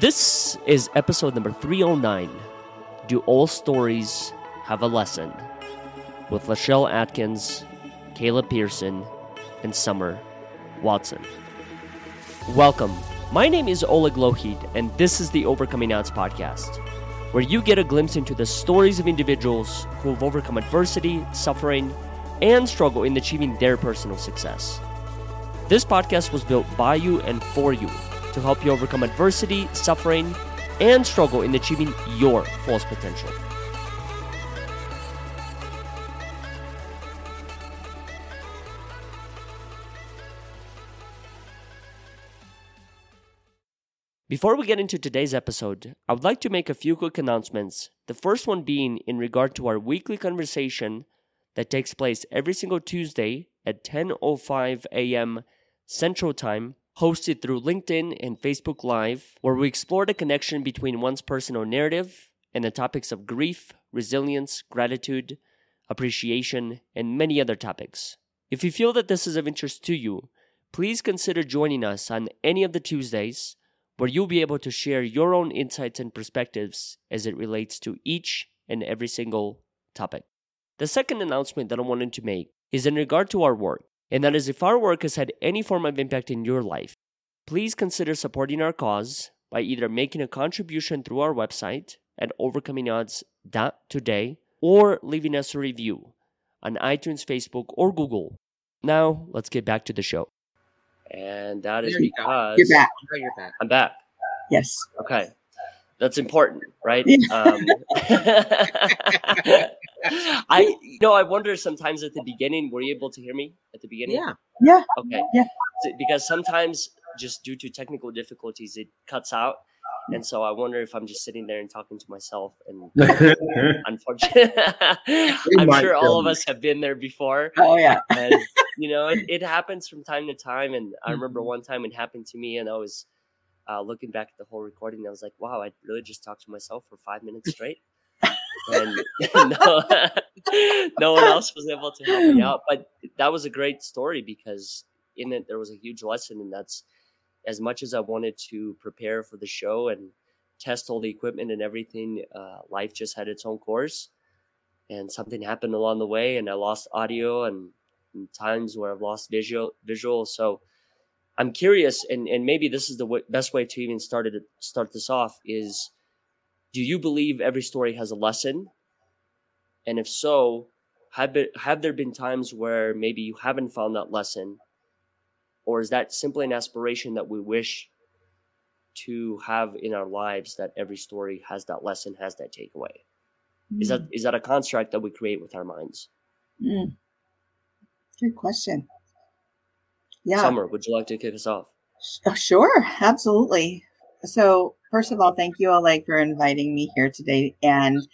This is episode number 309, Do All Stories Have a Lesson? With LaChelle Adkins, Caleb Pearson, and Summer Watson. Welcome. My name is Oleg Lougheed, and this is the Overcoming Odds Podcast, where you get a glimpse into the stories of individuals who have overcome adversity, suffering, and struggle in achieving their personal success. This podcast was built by you and for you, to help you overcome adversity, suffering, and struggle in achieving your fullest potential. Before we get into today's episode, I would like to make a few quick announcements, the first one being in regard to our weekly conversation that takes place every single Tuesday at 10:05 a.m. Central Time, hosted through LinkedIn and Facebook Live, where we explore the connection between one's personal narrative and the topics of grief, resilience, gratitude, appreciation, and many other topics. If you feel that this is of interest to you, please consider joining us on any of the Tuesdays, where you'll be able to share your own insights and perspectives as it relates to each and every single topic. The second announcement that I wanted to make is in regard to our work. And that is, if our work has had any form of impact in your life, please consider supporting our cause by either making a contribution through our website at OvercomingOdds.today or leaving us a review on iTunes, Facebook, or Google. Now, let's get back to the show. And that is because... You're back. Oh, you're back. I'm back. Yes. Okay. That's important, right? I wonder sometimes at the beginning, were you able to hear me at the beginning? Yeah. Okay. Yeah. Because sometimes just due to technical difficulties, it cuts out. And so I wonder if I'm just sitting there and talking to myself. And unfortunately, I'm sure all of us have been there before. Oh, yeah. And, it happens from time to time. And I remember one time it happened to me, and I was looking back at the whole recording. I was like, wow, I really just talked to myself for 5 minutes straight. And no one else was able to help me out. But that was a great story, because in it, there was a huge lesson. And that's, as much as I wanted to prepare for the show and test all the equipment and everything, life just had its own course. And something happened along the way, and I lost audio, and times where I've lost visual. So I'm curious, and maybe this is the best way to even start this off is, do you believe every story has a lesson? And if so, have there been times where maybe you haven't found that lesson? Or is that simply an aspiration that we wish to have in our lives, that every story has that lesson, has that takeaway? Mm. Is that a construct that we create with our minds? Mm. Good question. Yeah. Summer, would you like to kick us off? Sure, absolutely. So first of all, thank you, Oleg, for inviting me here today. And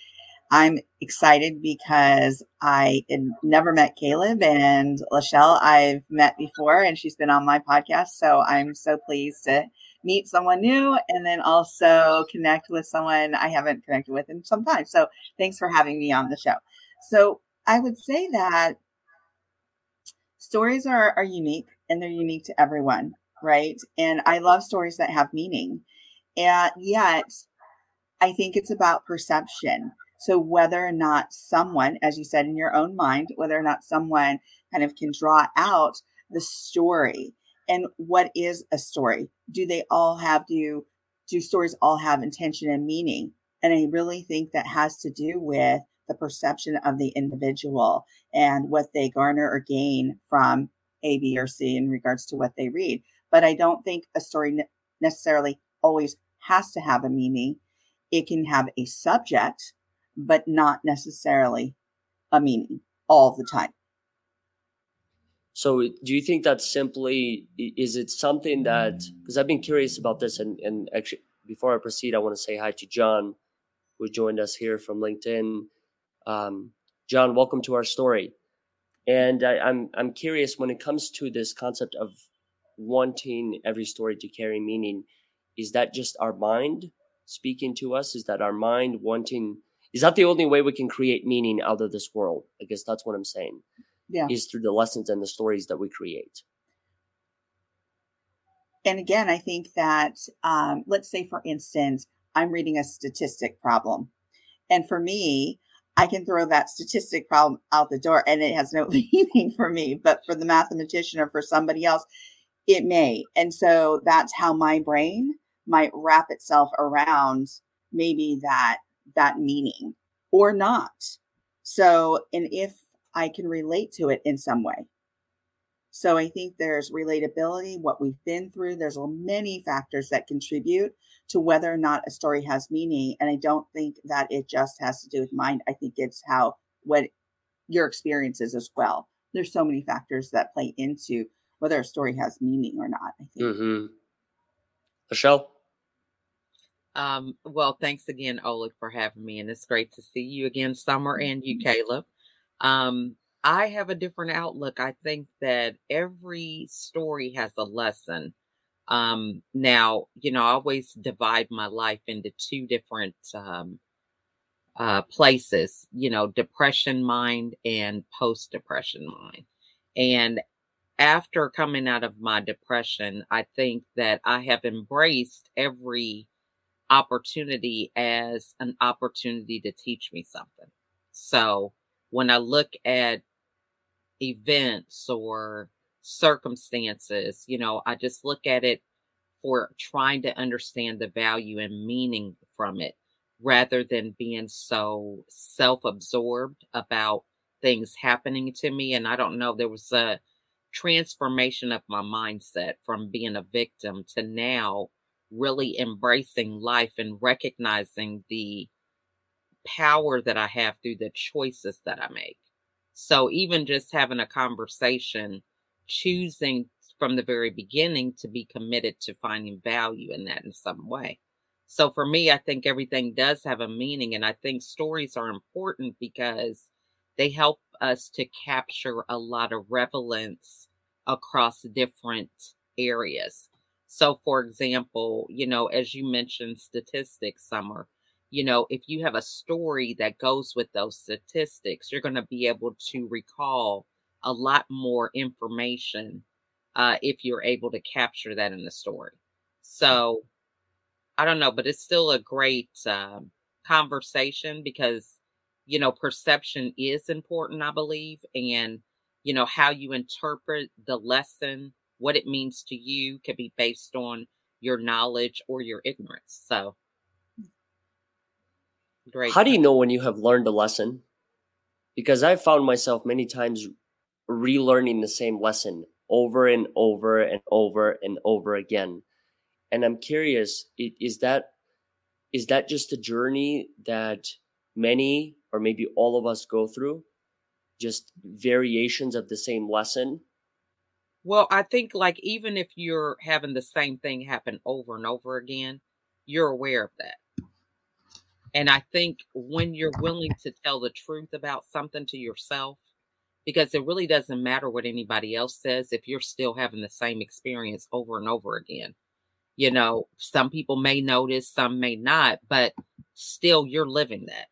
I'm excited because I had never met Caleb, and LaChelle I've met before, and she's been on my podcast. So I'm so pleased to meet someone new and then also connect with someone I haven't connected with in some time. So thanks for having me on the show. So I would say that stories are unique, and they're unique to everyone, right? And I love stories that have meaning. And yet, I think it's about perception. So whether or not someone, as you said, in your own mind, whether or not someone kind of can draw out the story, and what is a story? Do stories all have intention and meaning? And I really think that has to do with the perception of the individual and what they garner or gain from A, B, or C in regards to what they read. But I don't think a story necessarily always has to have a meaning. It can have a subject, but not necessarily a meaning all the time. So do you think that's simply, is it something that, because I've been curious about this, and actually before I proceed, I want to say hi to John, who joined us here from LinkedIn. John, welcome to our story. And I'm curious, when it comes to this concept of wanting every story to carry meaning, is that just our mind speaking to us? Is that our mind wanting? Is that the only way we can create meaning out of this world? I guess that's what I'm saying. Yeah. Is through the lessons and the stories that we create. And again, I think that, let's say, for instance, I'm reading a statistic problem. And for me, I can throw that statistic problem out the door and it has no meaning for me. But for the mathematician or for somebody else, it may. And so that's how my brain might wrap itself around maybe that meaning or not. So, and if I can relate to it in some way. So I think there's relatability, what we've been through. There's many factors that contribute to whether or not a story has meaning. And I don't think that it just has to do with mind. I think it's what your experience is as well. There's so many factors that play into whether a story has meaning or not, I think. Mm-hmm. LaChelle? Well, thanks again, Oleg, for having me. And it's great to see you again, Summer, and you, Caleb. I have a different outlook. I think that every story has a lesson. Now, you know, I always divide my life into two different places, you know, depression mind and post-depression mind. And after coming out of my depression, I think that I have embraced every opportunity as an opportunity to teach me something. So when I look at events or circumstances, you know, I just look at it for trying to understand the value and meaning from it rather than being so self-absorbed about things happening to me. And I don't know, there was a transformation of my mindset from being a victim to now really embracing life and recognizing the power that I have through the choices that I make. So even just having a conversation, choosing from the very beginning to be committed to finding value in that in some way. So for me, I think everything does have a meaning. And I think stories are important because they help us to capture a lot of relevance across different areas. So for example, you know, as you mentioned statistics, Summer, you know, if you have a story that goes with those statistics, you're going to be able to recall a lot more information if you're able to capture that in the story. So I don't know, but it's still a great conversation because, you know, perception is important, I believe. And, you know, how you interpret the lesson, what it means to you could be based on your knowledge or your ignorance. So great. How do you know when you have learned a lesson? Because I've found myself many times relearning the same lesson over and over and over and over again. And I'm curious, is that just a journey that many or maybe all of us go through? Just variations of the same lesson? Well, I think like even if you're having the same thing happen over and over again, you're aware of that. And I think when you're willing to tell the truth about something to yourself, because it really doesn't matter what anybody else says if you're still having the same experience over and over again. You know, some people may notice, some may not, but still you're living that.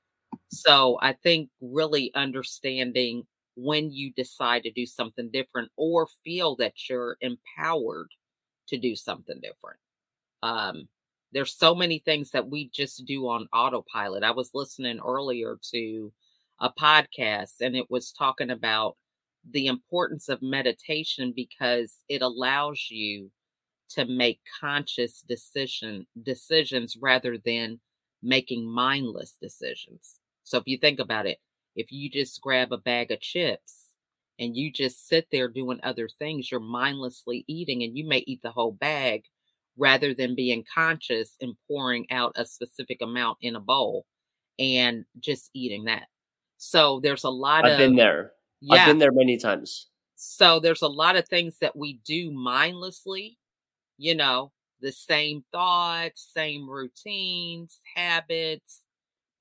So I think really understanding when you decide to do something different or feel that you're empowered to do something different. There's so many things that we just do on autopilot. I was listening earlier to a podcast and it was talking about the importance of meditation because it allows you to make conscious decisions rather than making mindless decisions. So if you think about it, if you just grab a bag of chips and you just sit there doing other things, you're mindlessly eating and you may eat the whole bag rather than being conscious and pouring out a specific amount in a bowl and just eating that. So there's a lot of... I've been there. Yeah. I've been there many times. So there's a lot of things that we do mindlessly, you know, the same thoughts, same routines, habits.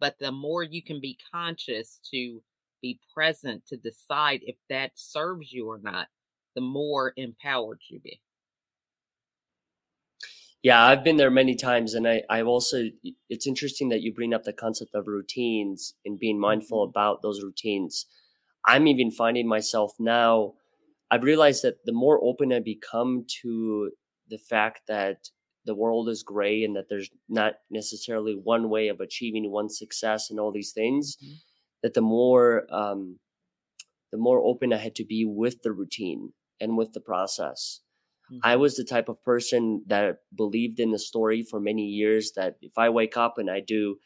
But the more you can be conscious to be present to decide if that serves you or not, the more empowered you be. Yeah, I've been there many times. And I've also, it's interesting that you bring up the concept of routines and being mindful about those routines. I'm even finding myself now, I've realized that the more open I become to the fact that the world is gray and that there's not necessarily one way of achieving one success and all these things, mm-hmm. that the more open I had to be with the routine and with the process. Mm-hmm. I was the type of person that believed in the story for many years that if I wake up and I do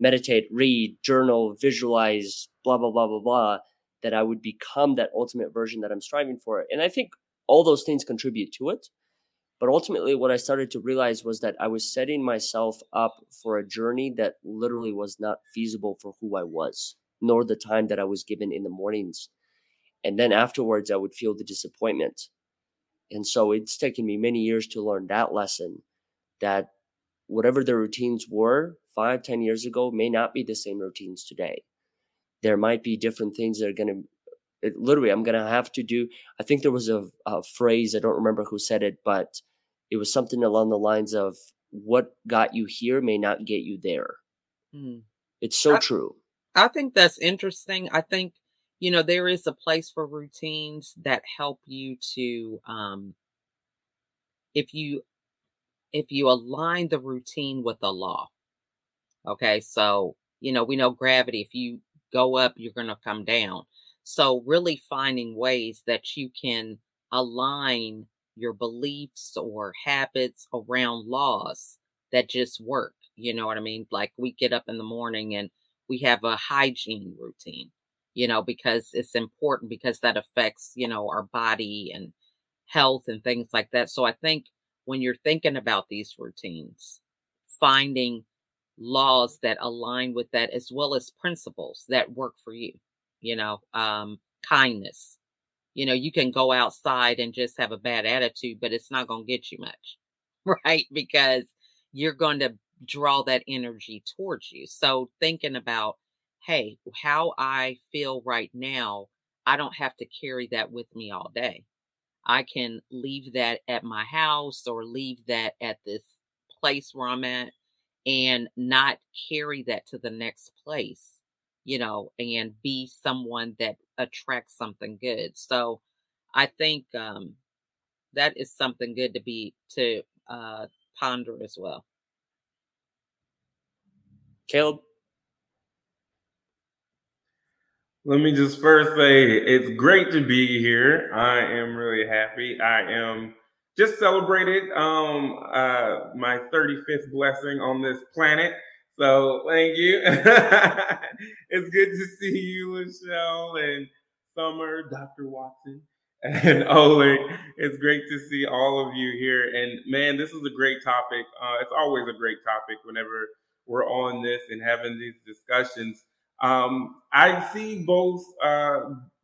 meditate, read, journal, visualize, blah, blah, blah, blah, blah, that I would become that ultimate version that I'm striving for. And I think all those things contribute to it. But ultimately, what I started to realize was that I was setting myself up for a journey that literally was not feasible for who I was, nor the time that I was given in the mornings. And then afterwards, I would feel the disappointment. And so it's taken me many years to learn that lesson, that whatever the routines were 5-10 years ago may not be the same routines today. There might be different things that are going to, literally, I'm going to have to do. I think there was a phrase, I don't remember who said it, but it was something along the lines of what got you here may not get you there. Mm. It's so true. I think that's interesting. I think, you know, there is a place for routines that help you to, if you align the routine with the law. Okay. So, you know, we know gravity, if you go up, you're going to come down. So really finding ways that you can align your beliefs or habits around laws that just work. You know what I mean? Like we get up in the morning and we have a hygiene routine. You know, because it's important because that affects, you know, our body and health and things like that. So I think when you're thinking about these routines, finding laws that align with that, as well as principles that work for you, you know, kindness, you know, you can go outside and just have a bad attitude, but it's not going to get you much, right? Because you're going to draw that energy towards you. So thinking about, hey, how I feel right now, I don't have to carry that with me all day. I can leave that at my house or leave that at this place where I'm at and not carry that to the next place, you know, and be someone that attracts something good. So I think that is something good to ponder as well. Caleb? Let me just first say it's great to be here. I am really happy. I am just celebrated my 35th blessing on this planet. So thank you. It's good to see you, LaChelle and Summer, Dr. Watson, and Oleg. It's great to see all of you here. And man, this is a great topic. It's always a great topic whenever we're on this and having these discussions. I see both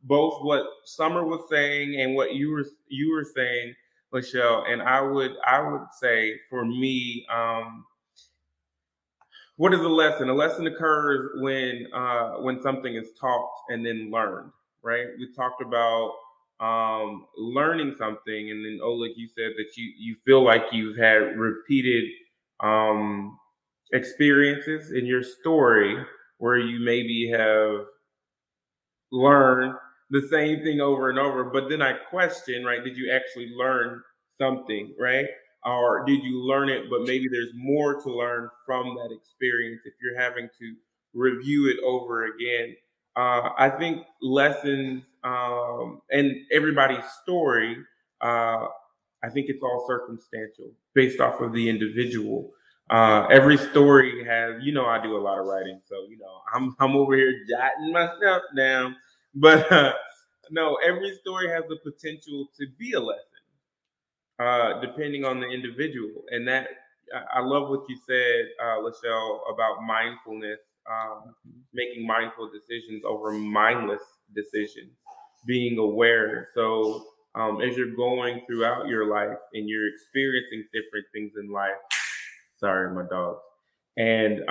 what Summer was saying and what you were saying, LaChelle, and I would say for me, what is a lesson? A lesson occurs when something is taught and then learned, right? We talked about learning something, and then Oleg, you said that you feel like you've had repeated experiences in your story where you maybe have learned the same thing over and over, but then I question, right? Did you actually learn something, right? Or did you learn it, but maybe there's more to learn from that experience if you're having to review it over again. I think lessons and everybody's story, I think it's all circumstantial based off of the individual. Every story has, you know, I do a lot of writing, so, you know, I'm over here jotting my stuff down, but no, every story has the potential to be a lesson, depending on the individual. And that, I love what you said, LaChelle, about mindfulness, making mindful decisions over mindless decisions, being aware. So as you're going throughout your life and you're experiencing different things in life, sorry, my dog. And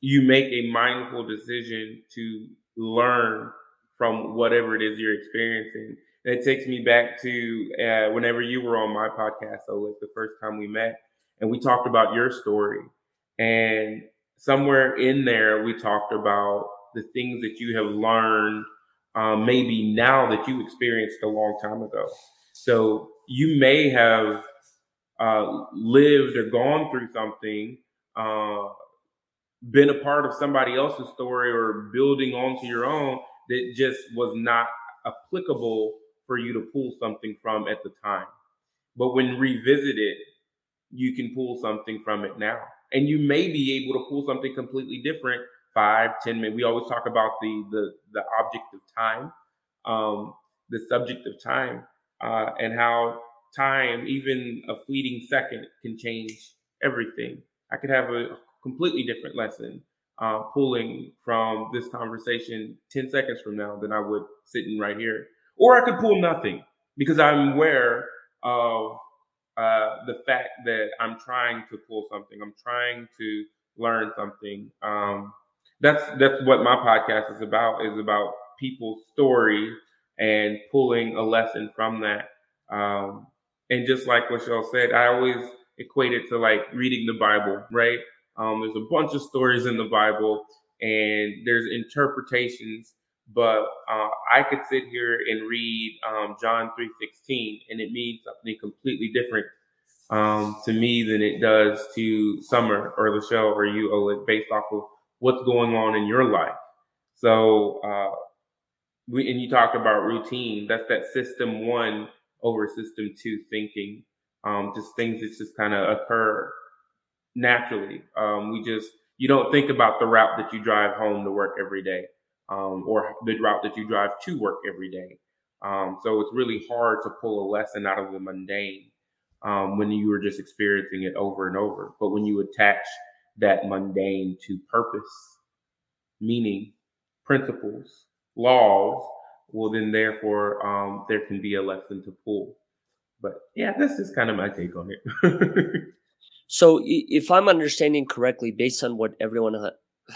you make a mindful decision to learn from whatever it is you're experiencing. And it takes me back to whenever you were on my podcast, so like the first time we met, and we talked about your story. And somewhere in there, we talked about the things that you have learned maybe now that you experienced a long time ago. So you may have lived or gone through something, been a part of somebody else's story or building onto your own that just was not applicable for you to pull something from at the time. But when revisited, you can pull something from it now. And you may be able to pull something completely different 5, 10 minutes. We always talk about the object of time, the subject of time, and how time, even a fleeting second, can change everything. I could have a completely different lesson pulling from this conversation 10 seconds from now than I would sitting right here. Or I could pull nothing because I'm aware of the fact that I'm trying to pull something. I'm trying to learn something. That's what my podcast is about people's story and pulling a lesson from that. And just like LaChelle said, I always equate it to like reading the Bible, right? There's a bunch of stories in the Bible and there's interpretations, but I could sit here and read John 3:16 and it means something completely different to me than it does to Summer or LaChelle or you, Oleg, based off of what's going on in your life. So and you talked about routine. That's that system 1 over system 2 thinking, just things that just kind of occur naturally. You don't think about the route that you drive home to work every day, or the route that you drive to work every day. So it's really hard to pull a lesson out of the mundane when you were just experiencing it over and over. But when you attach that mundane to purpose, meaning, principles, laws, well, then therefore there can be a lesson to pull. But yeah, this is kind of my take on it. So if I'm understanding correctly, based on what everyone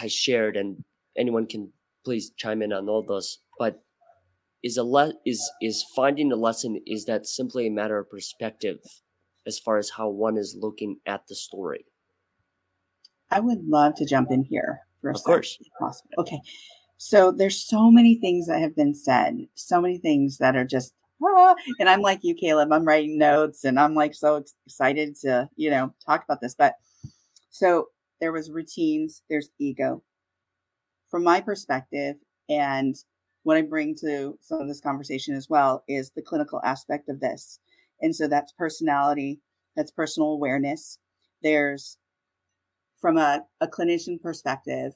has shared, and anyone can please chime in on all this, but is finding a lesson, is that simply a matter of perspective as far as how one is looking at the story? I would love to jump in here for a second, if possible. Okay. So there's so many things that have been said, so many things that are just, and I'm like you, Caleb, I'm writing notes and I'm like so excited to, talk about this. But so there was routines, there's ego from my perspective. And what I bring to some of this conversation as well is the clinical aspect of this. And so that's personality, that's personal awareness. There's from a clinician perspective,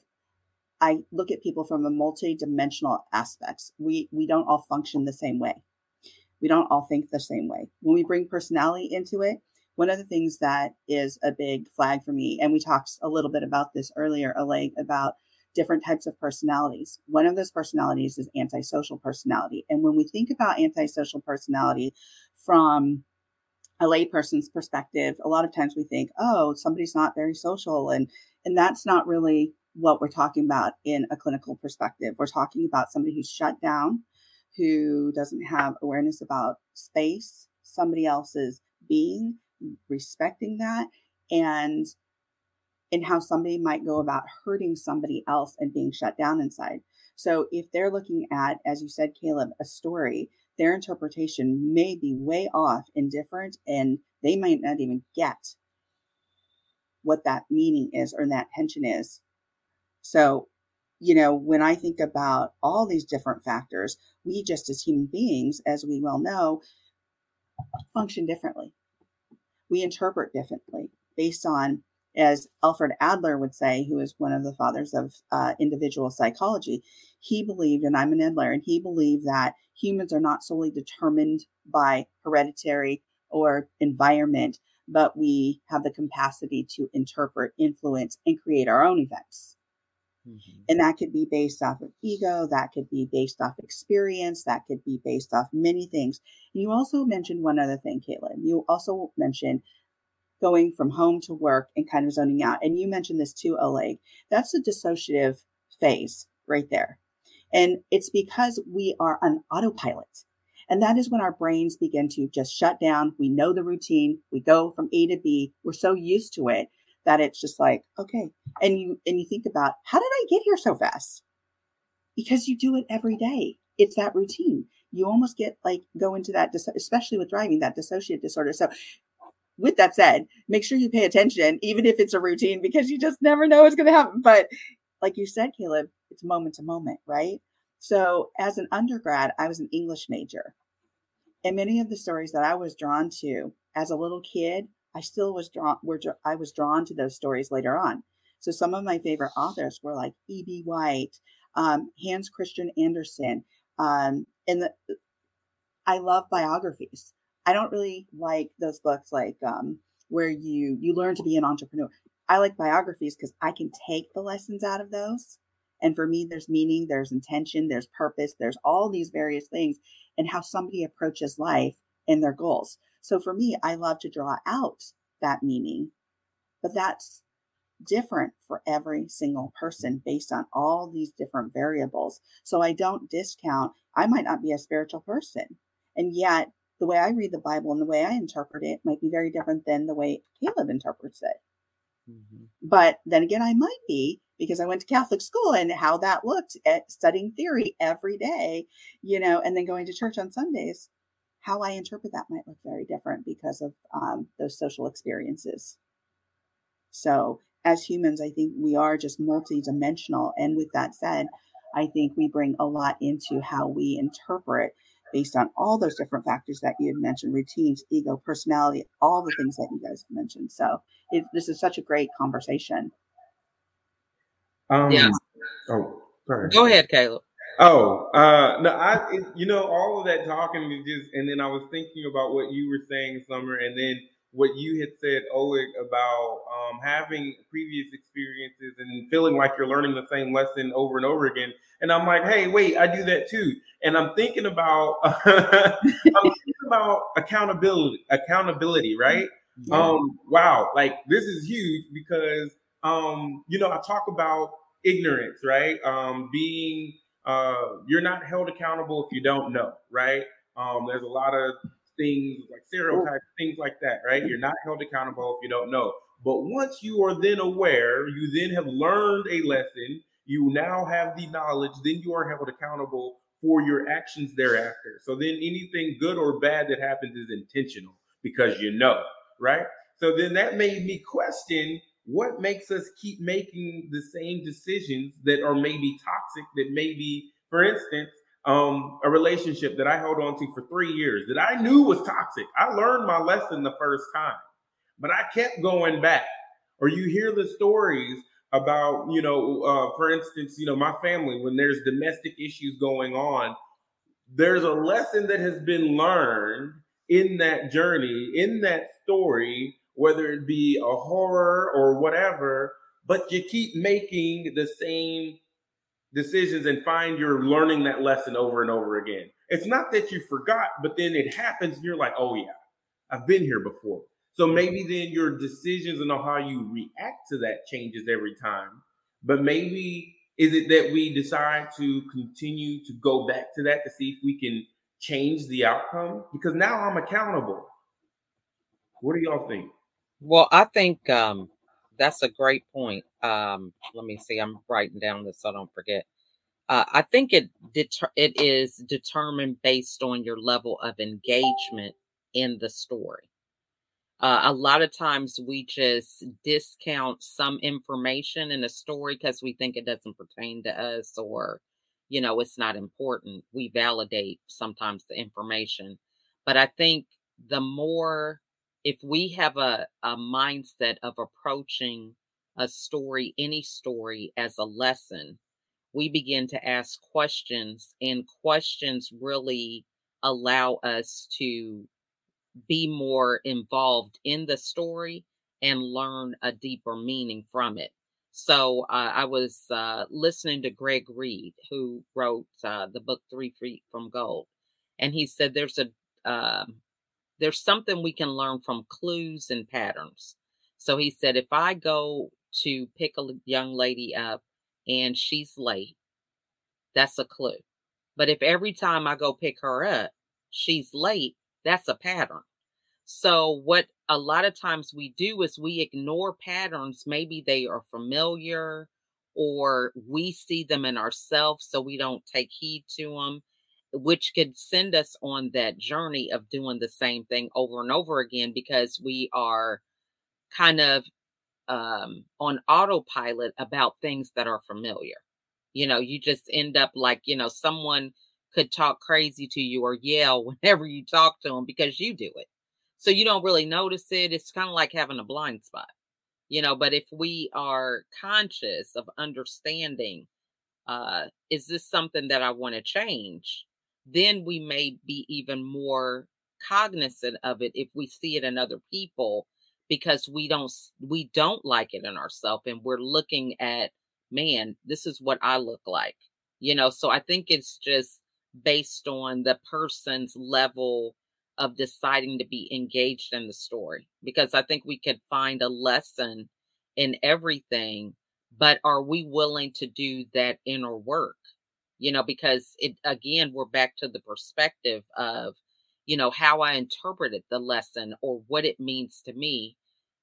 I look at people from a multi-dimensional aspects. We don't all function the same way. We don't all think the same way. When we bring personality into it, one of the things that is a big flag for me, and we talked a little bit about this earlier, Oleg, about different types of personalities. One of those personalities is antisocial personality. And when we think about antisocial personality from a layperson's perspective, a lot of times we think, oh, somebody's not very social. And that's not really what we're talking about in a clinical perspective. We're talking about somebody who's shut down, who doesn't have awareness about space, somebody else's being, respecting that, and how somebody might go about hurting somebody else and being shut down inside. So if they're looking at, as you said, Caleb, a story, their interpretation may be way off and different, and they might not even get what that meaning is or that tension is. So, when I think about all these different factors, we just as human beings, as we well know, function differently. We interpret differently based on, as Alfred Adler would say, who is one of the fathers of individual psychology, he believed, and I'm an Adler, and he believed that humans are not solely determined by hereditary or environment, but we have the capacity to interpret, influence, and create our own events. And that could be based off of ego, that could be based off experience, that could be based off many things. And you also mentioned one other thing, Caitlin. You also mentioned going from home to work and kind of zoning out. And you mentioned this too, Oleg. That's a dissociative phase right there. And it's because we are on autopilot. And that is when our brains begin to just shut down. We know the routine. We go from A to B. We're so used to it that it's just like, okay. And you think about, how did I get here so fast? Because you do it every day. It's that routine. you almost get like go into that, especially with driving, that dissociative disorder. So with that said, make sure you pay attention, even if it's a routine, because you just never know what's going to happen. But like you said, Caleb, it's moment to moment, right? So as an undergrad, I was an English major. And many of the stories that I was drawn to as a little kid, I was drawn to those stories later on. So some of my favorite authors were like E.B. White, Hans Christian Andersen. I love biographies. I don't really like those books like where you learn to be an entrepreneur. I like biographies because I can take the lessons out of those. And for me, there's meaning, there's intention, there's purpose, there's all these various things and how somebody approaches life and their goals. So for me, I love to draw out that meaning, but that's different for every single person based on all these different variables. So I don't discount, I might not be a spiritual person. And yet the way I read the Bible and the way I interpret it might be very different than the way Caleb interprets it. Mm-hmm. But then again, I might be, because I went to Catholic school and how that looked at studying theory every day, and then going to church on Sundays, how I interpret that might look very different because of those social experiences. So as humans, I think we are just multidimensional. And with that said, I think we bring a lot into how we interpret based on all those different factors that you had mentioned, routines, ego, personality, all the things that you guys have mentioned. So this is such a great conversation. Yeah. Oh, sorry. Go ahead, Caleb. All of that talking is just, and then I was thinking about what you were saying, Summer, and then what you had said, Oleg, about having previous experiences and feeling like you're learning the same lesson over and over again. And I'm like, hey, wait, I do that too. And I'm thinking about, accountability, right? Yeah. Wow. Like this is huge because, I talk about ignorance, right? You're not held accountable if you don't know, right? There's a lot of things like stereotypes, things like that, right? You're not held accountable if you don't know. But once you are then aware, you then have learned a lesson, you now have the knowledge, then you are held accountable for your actions thereafter. So then anything good or bad that happens is intentional because you know, right? So then that made me question, what makes us keep making the same decisions that are maybe toxic, that maybe, for instance, a relationship that I held on to for 3 years that I knew was toxic. I learned my lesson the first time, but I kept going back. Or you hear the stories about, for instance, my family, when there's domestic issues going on, there's a lesson that has been learned in that journey, in that story, whether it be a horror or whatever, but you keep making the same decisions and find you're learning that lesson over and over again. It's not that you forgot, but then it happens and you're like, oh yeah, I've been here before. So maybe then your decisions and how you react to that changes every time. But maybe is it that we decide to continue to go back to that to see if we can change the outcome? Because now I'm accountable. What do y'all think? Well, I think that's a great point. Let me see. I'm writing down this so I don't forget. I think it is determined based on your level of engagement in the story. A lot of times we just discount some information in a story because we think it doesn't pertain to us or, it's not important. We validate sometimes the information. But I think the more... if we have a mindset of approaching a story, any story, as a lesson, we begin to ask questions, and questions really allow us to be more involved in the story and learn a deeper meaning from it. So I was listening to Greg Reed, who wrote the book 3 Feet from Gold, and he said there's something we can learn from clues and patterns. So he said, if I go to pick a young lady up and she's late, that's a clue. But if every time I go pick her up, she's late, that's a pattern. So what a lot of times we do is we ignore patterns. Maybe they are familiar or we see them in ourselves, so we don't take heed to them. which could send us on that journey of doing the same thing over and over again, because we are kind of on autopilot about things that are familiar. You know, you just end up like, you know, someone could talk crazy to you or yell whenever you talk to them because you do it. So you don't really notice it. It's kind of like having a blind spot, you know, but if we are conscious of understanding, is this something that I want to change? Then we may be even more cognizant of it if we see it in other people, because we don't like it in ourselves. And we're looking at, man, this is what I look like, you know? So I think it's just based on the person's level of deciding to be engaged in the story, because I think we could find a lesson in everything, but are we willing to do that inner work? You know, because it, again, we're back to the perspective of, you know, how I interpreted the lesson or what it means to me,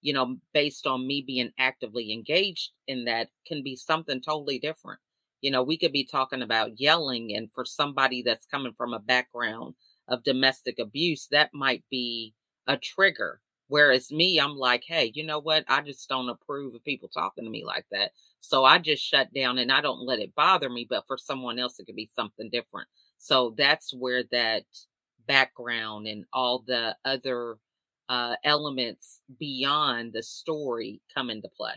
you know, based on me being actively engaged in that can be something totally different. You know, we could be talking about yelling, and for somebody that's coming from a background of domestic abuse, that might be a trigger. Whereas me, I'm like, hey, you know what? I just don't approve of people talking to me like that. So I just shut down and I don't let it bother me. But for someone else, it could be something different. So that's where that background and all the other elements beyond the story come into play.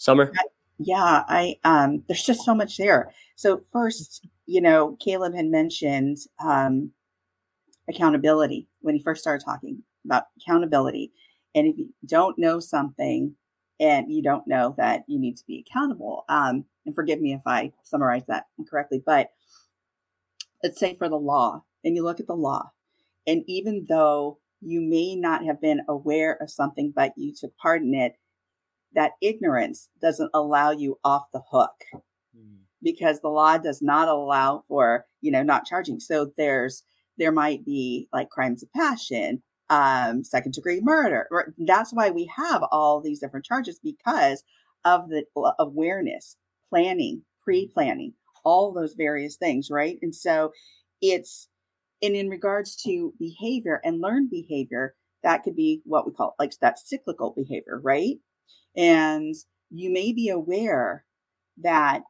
Summer? Yeah, I there's just so much there. So first, you know, Caleb had mentioned accountability when he first started talking about accountability. And if you don't know something and you don't know that you need to be accountable, and forgive me if I summarize that incorrectly, but let's say for the law, and you look at the law, and even though you may not have been aware of something, but you took part in it, that ignorance doesn't allow you off the hook, because the law does not allow for, you know, not charging. So there might be like crimes of passion, second degree murder. That's why we have all these different charges, because of the awareness, planning, pre-planning, all those various things. Right. And so and in regards to behavior and learned behavior, that could be what we call like that cyclical behavior. Right. And you may be aware that,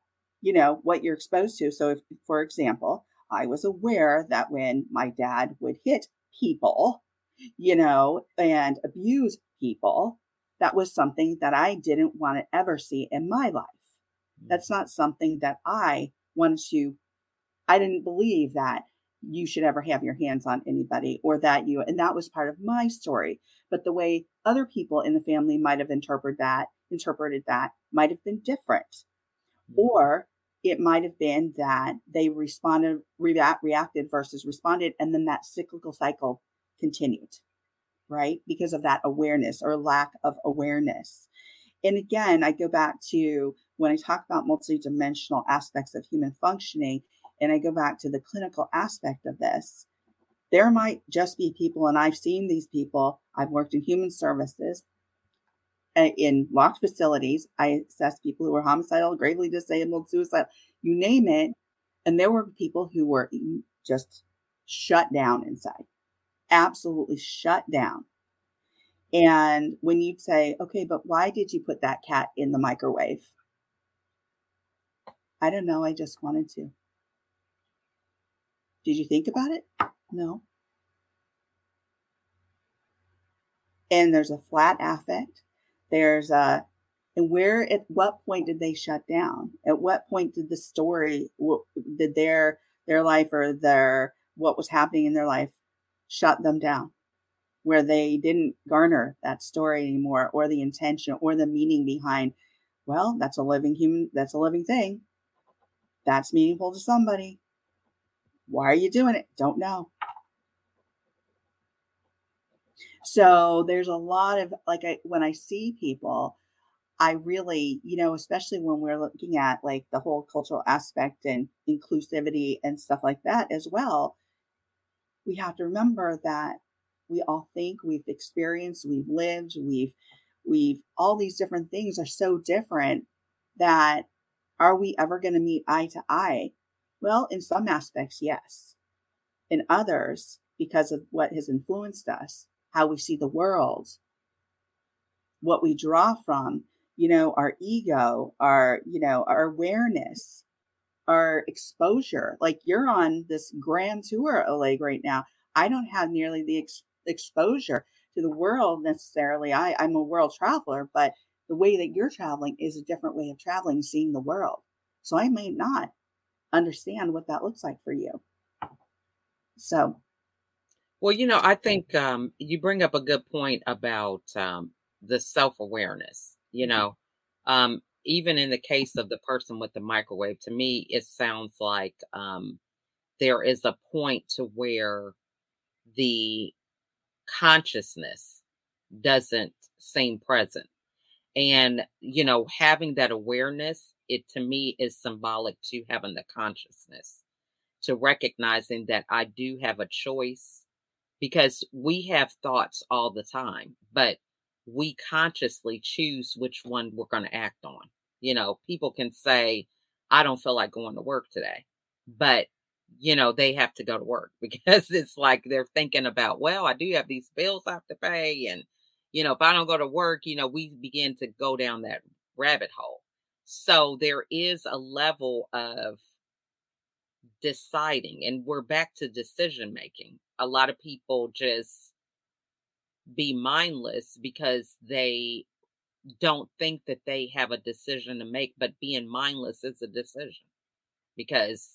you know, what you're exposed to. So if, for example, I was aware that when my dad would hit people, you know, and abuse people, that was something that I didn't want to ever see in my life. That's not something that I didn't believe that you should ever have your hands on anybody, or and that was part of my story. But the way other people in the family might have interpreted that might have been different. Or it might have been that they reacted versus responded, and then that cyclical cycle continued, right? Because of that awareness or lack of awareness. And again, I go back to when I talk about multidimensional aspects of human functioning, and I go back to the clinical aspect of this. There might just be people, and I've seen these people. I've worked in human services, in locked facilities. I assessed people who were homicidal, gravely disabled, suicidal, you name it. And there were people who were just shut down inside, absolutely shut down. And when you'd say, okay, but why did you put that cat in the microwave? I don't know. I just wanted to. Did you think about it? No. And there's a flat affect. And where, at what point did they shut down? At what point did the story, did their life or what was happening in their life shut them down? Where they didn't garner that story anymore, or the intention or the meaning behind, well, that's a living human. That's a living thing. That's meaningful to somebody. Why are you doing it? Don't know. So there's a lot of, like, when I see people, I really, you know, especially when we're looking at like the whole cultural aspect and inclusivity and stuff like that as well, we have to remember that we all think, we've experienced, we've lived, we've all these different things are so different that Are we ever going to meet eye to eye? Well, in some aspects, yes. In others, because of what has influenced us, how we see the world, what we draw from, our ego, our awareness, our exposure. Like, you're on this grand tour, Oleg, right now. I don't have nearly the exposure to the world necessarily. I'm a world traveler, but the way that you're traveling is a different way of traveling, seeing the world. So I may not understand what that looks like for you. So. Well, I think you bring up a good point about the self-awareness, even in the case of the person with the microwave, to me, it sounds like there is a point to where the consciousness doesn't seem present. And, having that awareness, it to me is symbolic to having the consciousness, to recognizing that I do have a choice, because we have thoughts all the time, but we consciously choose which one we're going to act on. People can say, I don't feel like going to work today, but, they have to go to work because it's like they're thinking about, well, I do have these bills I have to pay. And, if I don't go to work, we begin to go down that rabbit hole. So there is a level of deciding, and we're back to decision making. A lot of people just be mindless because they don't think that they have a decision to make, but being mindless is a decision because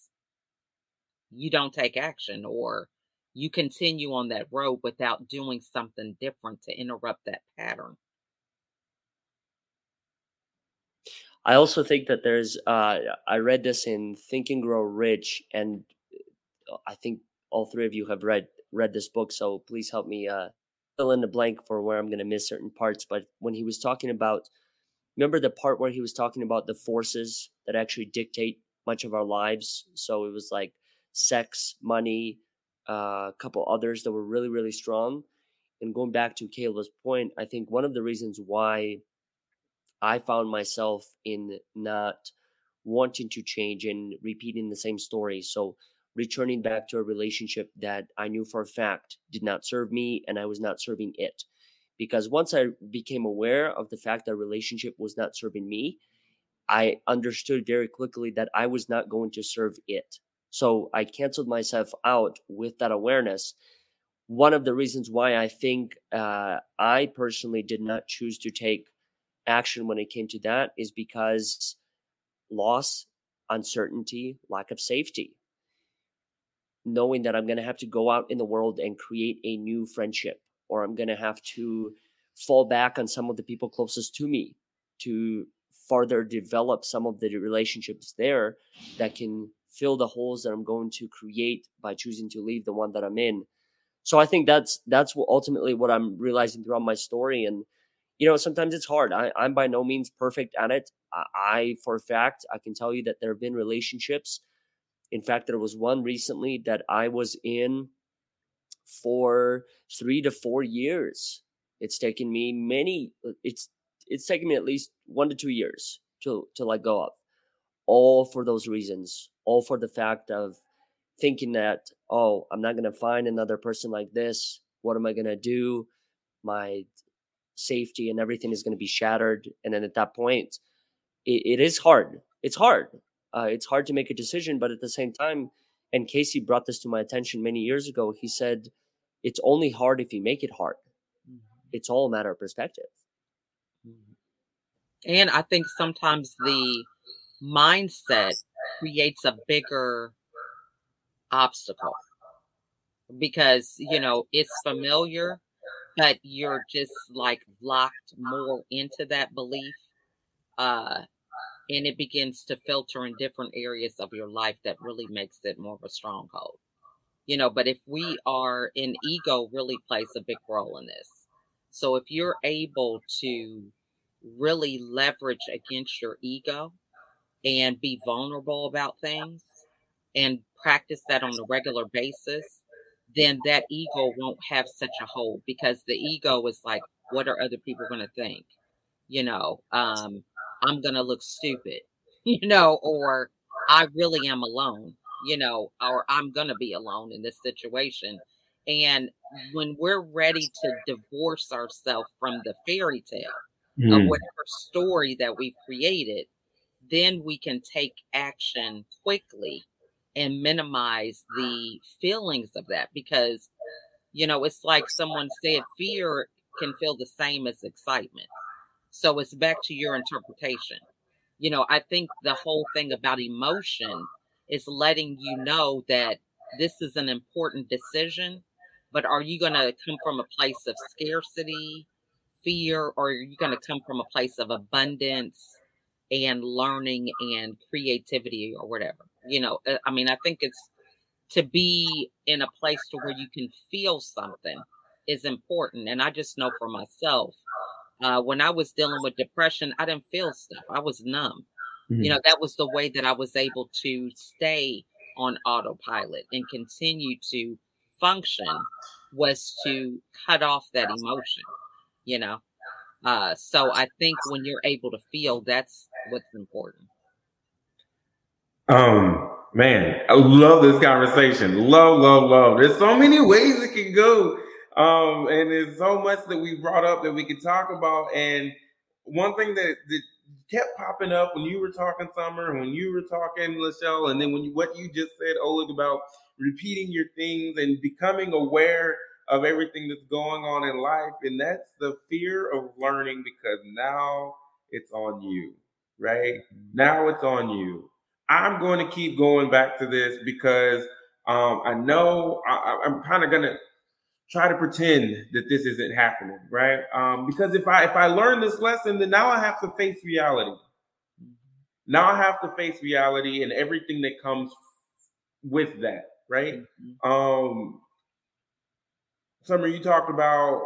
you don't take action, or you continue on that road without doing something different to interrupt that pattern. I also think that there's, I read this in Think and Grow Rich, and I think all three of you have read this book, so please help me fill in the blank for where I'm going to miss certain parts. But when he was talking about, remember the part where he was talking about the forces that actually dictate much of our lives? So it was like sex, money, a couple others that were really, really strong. And going back to Caleb's point, I think one of the reasons why I found myself in not wanting to change and repeating the same story. So returning back to a relationship that I knew for a fact did not serve me, and I was not serving it. Because once I became aware of the fact that relationship was not serving me, I understood very quickly that I was not going to serve it. So I canceled myself out with that awareness. One of the reasons why I think I personally did not choose to take action when it came to that is because loss, uncertainty, lack of safety. Knowing that I'm going to have to go out in the world and create a new friendship, or I'm going to have to fall back on some of the people closest to me to further develop some of the relationships there that can fill the holes that I'm going to create by choosing to leave the one that I'm in. So I think that's ultimately what I'm realizing throughout my story. And, sometimes it's hard. I'm by no means perfect at it. For a fact, I can tell you that there have been relationships. In fact, there was one recently that I was in for 3 to 4 years. It's taken me at least 1 to 2 years to let go of. All for those reasons. All for the fact of thinking that, oh, I'm not going to find another person like this. What am I going to do? My safety and everything is going to be shattered. And then at that point, it is hard. It's hard. It's hard to make a decision, but at the same time, and Casey brought this to my attention many years ago, he said, it's only hard if you make it hard. Mm-hmm. It's all a matter of perspective. And I think sometimes the mindset creates a bigger obstacle because, it's familiar, but you're just like locked more into that belief. And it begins to filter in different areas of your life that really makes it more of a stronghold. But if we are in ego, really plays a big role in this. So if you're able to really leverage against your ego and be vulnerable about things and practice that on a regular basis, then that ego won't have such a hold, because the ego is like, what are other people going to think? I'm going to look stupid. you know, or I really am alone, you know, or I'm going to be alone in this situation. And when we're ready to divorce ourselves from the fairy tale of whatever story that we've created, then we can take action quickly and minimize the feelings of that. Because, you know, it's like someone said, fear can feel the same as excitement. So it's back to your interpretation. You know, I think the whole thing about emotion is letting you know that this is an important decision, but are you going to come from a place of scarcity, fear, or are you going to come from a place of abundance and learning and creativity or whatever? You know, I mean, I think it's to be in a place to where you can feel something is important. And I just know for myself, when I was dealing with depression, I didn't feel stuff. I was numb. You know, that was the way that I was able to stay on autopilot and continue to function, was to cut off that emotion, you know? So I think when you're able to feel, that's what's important. Man, I love this conversation. Love. There's so many ways it can go. And there's so much that we brought up that we could talk about. And one thing that kept popping up when you were talking, Summer, and when you were talking, LaChelle, and then what you just said, Oleg, about repeating your things and becoming aware of everything that's going on in life. And that's the fear of learning, because now it's on you, right? Now it's on you. I'm going to keep going back to this because I know I'm kind of going to try to pretend that this isn't happening, right? Because if I learn this lesson, then now I have to face reality. Now I have to face reality and everything that comes with that, right? Summer, you talked about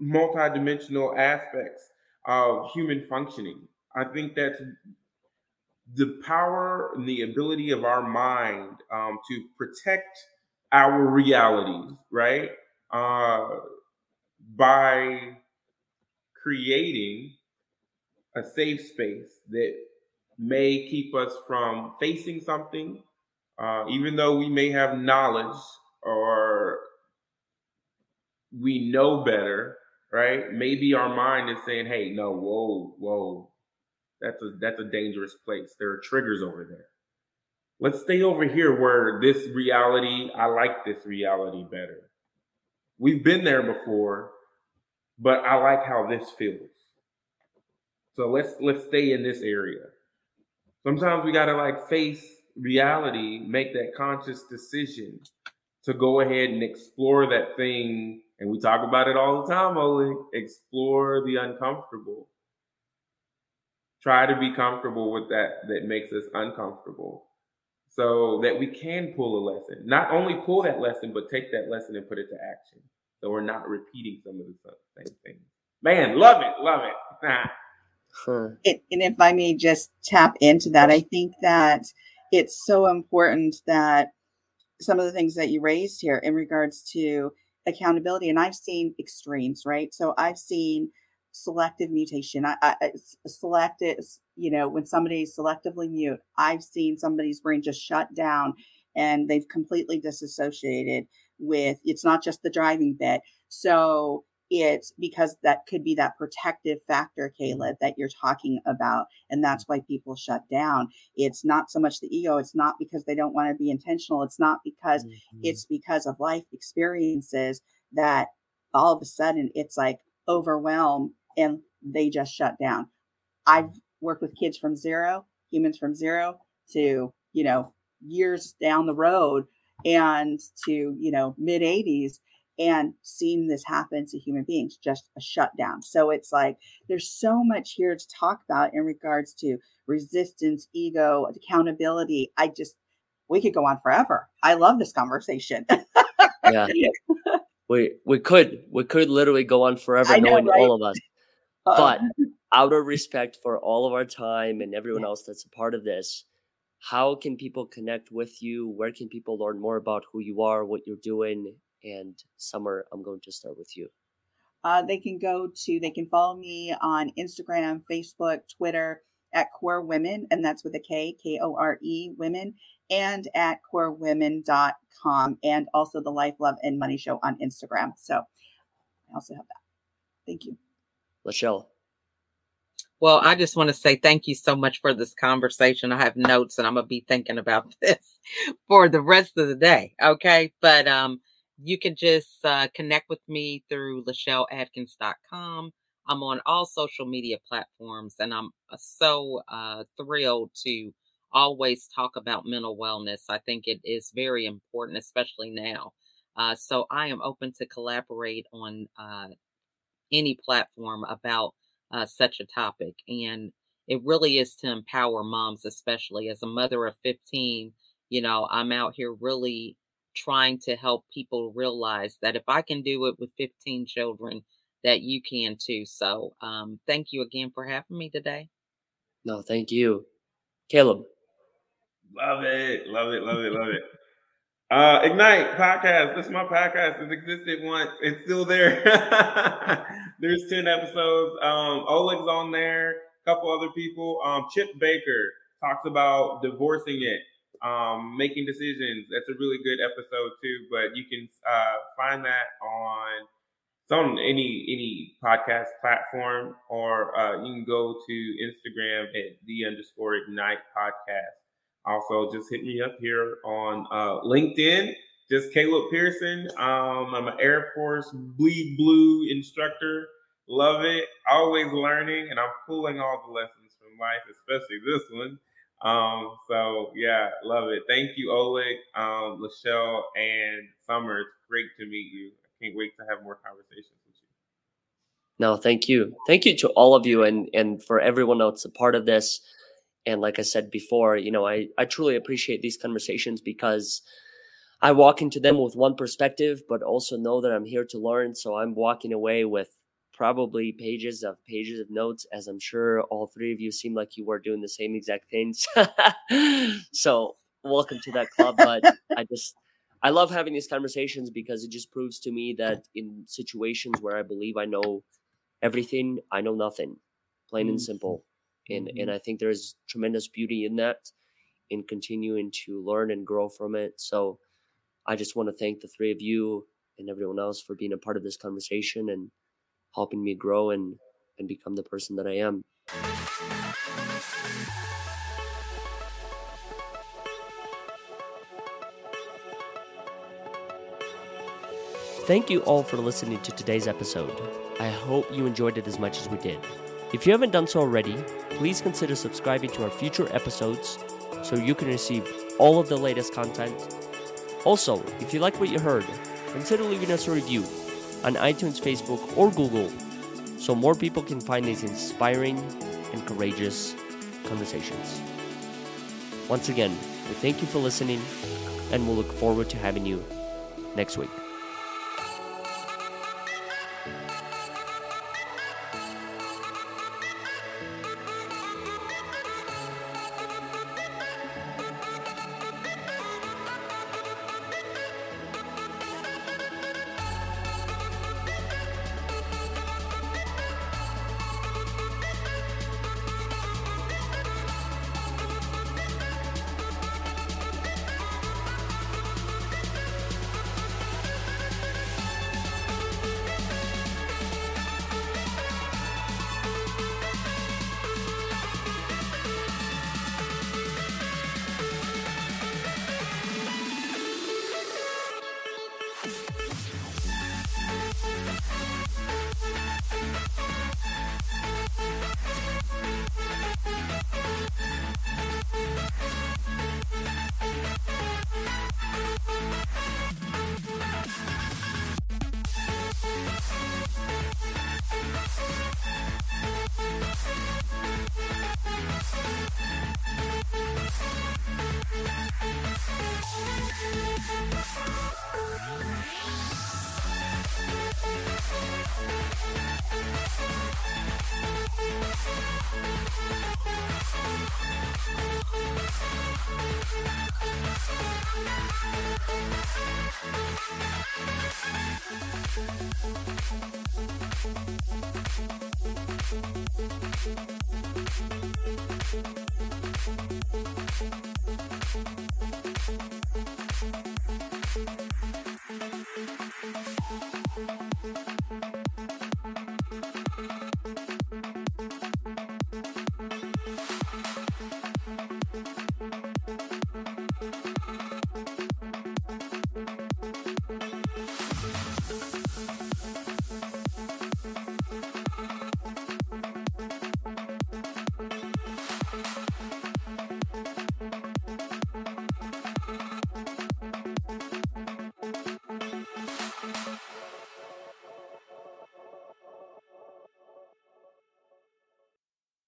multidimensional aspects of human functioning. I think that's the power and the ability of our mind to protect our realities, right? By creating a safe space that may keep us from facing something, even though we may have knowledge or we know better, right? Maybe our mind is saying, hey, no, whoa, that's a dangerous place. There are triggers over there. Let's stay over here where this reality, I like this reality better. We've been there before, but I like how this feels. So let's stay in this area. Sometimes we gotta like face reality, make that conscious decision to go ahead and explore that thing. And we talk about it all the time, Oleg. Explore the uncomfortable. Try to be comfortable with that makes us uncomfortable, so that we can pull a lesson. Not only pull that lesson, but take that lesson and put it to action, so we're not repeating some of the same things. Man, love it. And if I may just tap into that, I think that it's so important that some of the things that you raised here in regards to accountability, and I've seen extremes, right? So I've seen selective mutation. You know, when somebody's selectively mute, I've seen somebody's brain just shut down and they've completely disassociated with, it's not just the driving bit. So it's because that could be that protective factor, Caleb, that you're talking about. And that's why people shut down. It's not so much the ego. It's not because they don't want to be intentional. It's not because it's because of life experiences that all of a sudden it's like, overwhelm, and they just shut down. I've worked with kids from zero, humans from zero to, you know, years down the road and to, you know, mid 80s, and seen this happen to human beings, just a shutdown. So it's like, there's so much here to talk about in regards to resistance, ego, accountability. We could go on forever. I love this conversation. Yeah. We could literally go on forever, knowing, right? All of us. But out of respect for all of our time and everyone else that's a part of this, how can people connect with you? Where can people learn more about who you are, what you're doing? And Summer, I'm going to start with you. They can follow me on Instagram, Facebook, Twitter, at Core Women, and that's with a K, K-O-R-E, Women, and at CoreWomen.com, and also the Life, Love, and Money Show on Instagram. So I also have that. Thank you. LaChelle. Well, I just want to say thank you so much for this conversation. I have notes and I'm going to be thinking about this for the rest of the day. Okay. But you can just connect with me through LachelleAdkins.com. I'm on all social media platforms, and I'm so thrilled to always talk about mental wellness. I think it is very important, especially now. So I am open to collaborate on any platform about such a topic. And it really is to empower moms, especially as a mother of 15. You know, I'm out here really trying to help people realize that if I can do it with 15 children, that you can too. So thank you again for having me today. No, thank you. Caleb. Love it. Love it. Love it. Love it. Ignite podcast. This is my podcast. It's existed once. It's still there. There's 10 episodes. Oleg's on there. A couple other people. Chip Baker talks about divorcing it, making decisions. That's a really good episode too. But you can find that on any podcast platform, or you can go to Instagram at @the_ignite podcast. Also, just hit me up here on LinkedIn, just Caleb Pearson. I'm an Air Force bleed blue instructor. Love it. Always learning. And I'm pulling all the lessons from life, especially this one. So, yeah, love it. Thank you, Oleg, LaChelle, and Summer. It's great to meet you. I can't wait to have more conversations with you. No, thank you. Thank you to all of you and for everyone else a part of this. And like I said before, you know, I truly appreciate these conversations because I walk into them with one perspective, but also know that I'm here to learn. So I'm walking away with probably pages of notes, as I'm sure all three of you seem like you were doing the same exact things. So welcome to that club. But I love having these conversations because it just proves to me that in situations where I believe I know everything, I know nothing, plain and simple. And I think there's tremendous beauty in that, in continuing to learn and grow from it. So I just want to thank the three of you and everyone else for being a part of this conversation and helping me grow and become the person that I am. Thank you all for listening to today's episode. I hope you enjoyed it as much as we did. If you haven't done so already, please consider subscribing to our future episodes so you can receive all of the latest content. Also, if you like what you heard, consider leaving us a review on iTunes, Facebook, or Google so more people can find these inspiring and courageous conversations. Once again, we thank you for listening, and we'll look forward to having you next week.